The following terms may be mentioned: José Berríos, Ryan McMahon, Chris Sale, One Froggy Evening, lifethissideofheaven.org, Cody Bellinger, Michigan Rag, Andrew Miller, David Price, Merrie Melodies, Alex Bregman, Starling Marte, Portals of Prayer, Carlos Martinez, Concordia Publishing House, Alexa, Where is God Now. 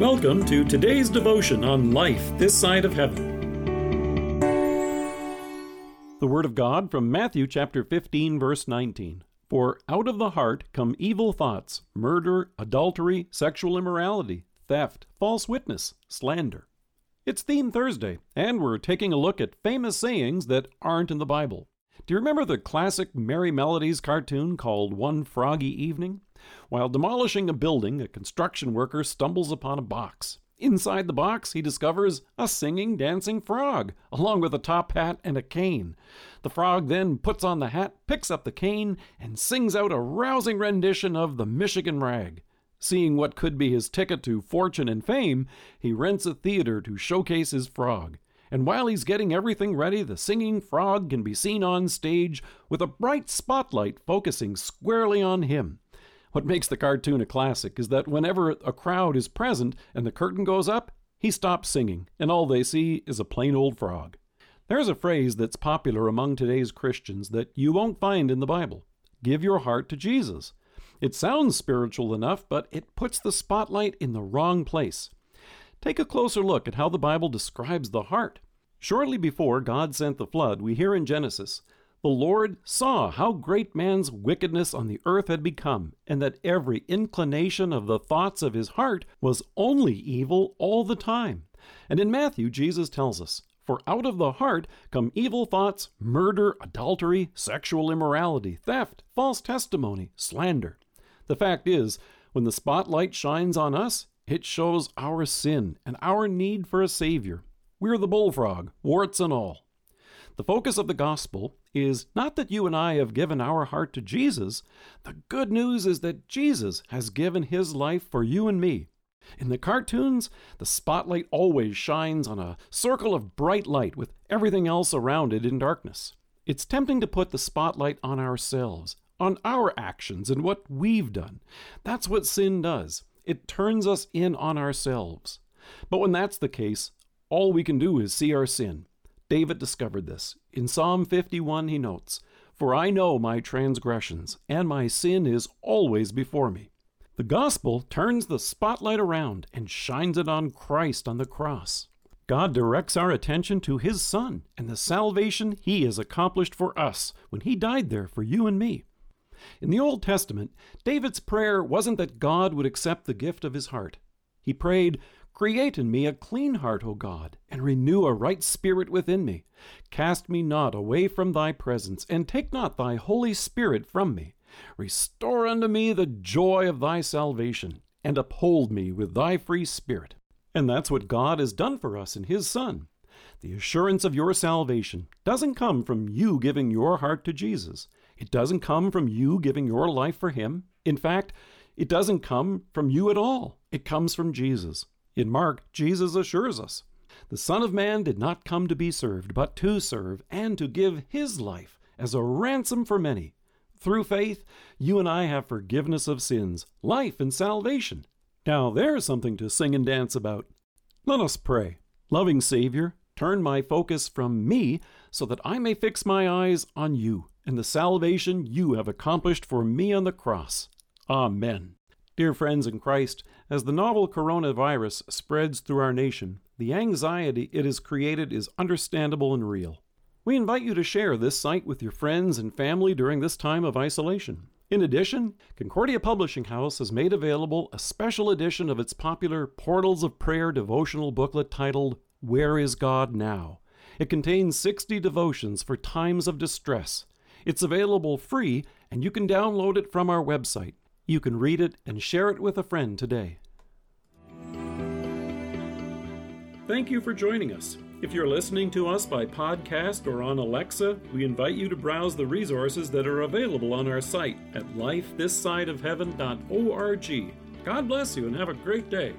Welcome to today's devotion on Life This Side of Heaven. The Word of God from Matthew chapter 15, verse 19. For out of the heart come evil thoughts, murder, adultery, sexual immorality, theft, false witness, slander. It's Theme Thursday, and we're taking a look at famous sayings that aren't in the Bible. Do you remember the classic Merrie Melodies cartoon called One Froggy Evening? While demolishing a building, a construction worker stumbles upon a box. Inside the box, he discovers a singing, dancing frog, along with a top hat and a cane. The frog then puts on the hat, picks up the cane, and sings out a rousing rendition of the Michigan Rag. Seeing what could be his ticket to fortune and fame, he rents a theater to showcase his frog. And while he's getting everything ready, the singing frog can be seen on stage with a bright spotlight focusing squarely on him. What makes the cartoon a classic is that whenever a crowd is present and the curtain goes up, he stops singing, and all they see is a plain old frog. There's a phrase that's popular among today's Christians that you won't find in the Bible. Give your heart to Jesus. It sounds spiritual enough, but it puts the spotlight in the wrong place. Take a closer look at how the Bible describes the heart. Shortly before God sent the flood, we hear in Genesis, "The Lord saw how great man's wickedness on the earth had become, and that every inclination of the thoughts of his heart was only evil all the time." And in Matthew, Jesus tells us, "For out of the heart come evil thoughts, murder, adultery, sexual immorality, theft, false testimony, slander." The fact is, when the spotlight shines on us, it shows our sin and our need for a Savior. We're the bullfrog, warts and all. The focus of the gospel is not that you and I have given our heart to Jesus. The good news is that Jesus has given his life for you and me. In the cartoons, the spotlight always shines on a circle of bright light with everything else around it in darkness. It's tempting to put the spotlight on ourselves, on our actions and what we've done. That's what sin does. It turns us in on ourselves. But when that's the case, all we can do is see our sin. David discovered this. In Psalm 51, he notes, "For I know my transgressions, and my sin is always before me." The gospel turns the spotlight around and shines it on Christ on the cross. God directs our attention to his Son and the salvation he has accomplished for us when he died there for you and me. In the Old Testament, David's prayer wasn't that God would accept the gift of his heart. He prayed, "Create in me a clean heart, O God, and renew a right spirit within me. Cast me not away from thy presence, and take not thy Holy Spirit from me. Restore unto me the joy of thy salvation, and uphold me with thy free spirit." And that's what God has done for us in his Son. The assurance of your salvation doesn't come from you giving your heart to Jesus. It doesn't come from you giving your life for him. In fact, it doesn't come from you at all. It comes from Jesus. In Mark, Jesus assures us, "The Son of Man did not come to be served, but to serve, and to give his life as a ransom for many." Through faith, you and I have forgiveness of sins, life, and salvation. Now there's something to sing and dance about. Let us pray. Loving Savior, turn my focus from me so that I may fix my eyes on you and the salvation you have accomplished for me on the cross. Amen. Dear friends in Christ, as the novel coronavirus spreads through our nation, the anxiety it has created is understandable and real. We invite you to share this site with your friends and family during this time of isolation. In addition, Concordia Publishing House has made available a special edition of its popular Portals of Prayer devotional booklet titled, "Where is God Now?" It contains 60 devotions for times of distress. It's available free, and you can download it from our website. You can read it and share it with a friend today. Thank you for joining us. If you're listening to us by podcast or on Alexa, we invite you to browse the resources that are available on our site at lifethissideofheaven.org. God bless you and have a great day.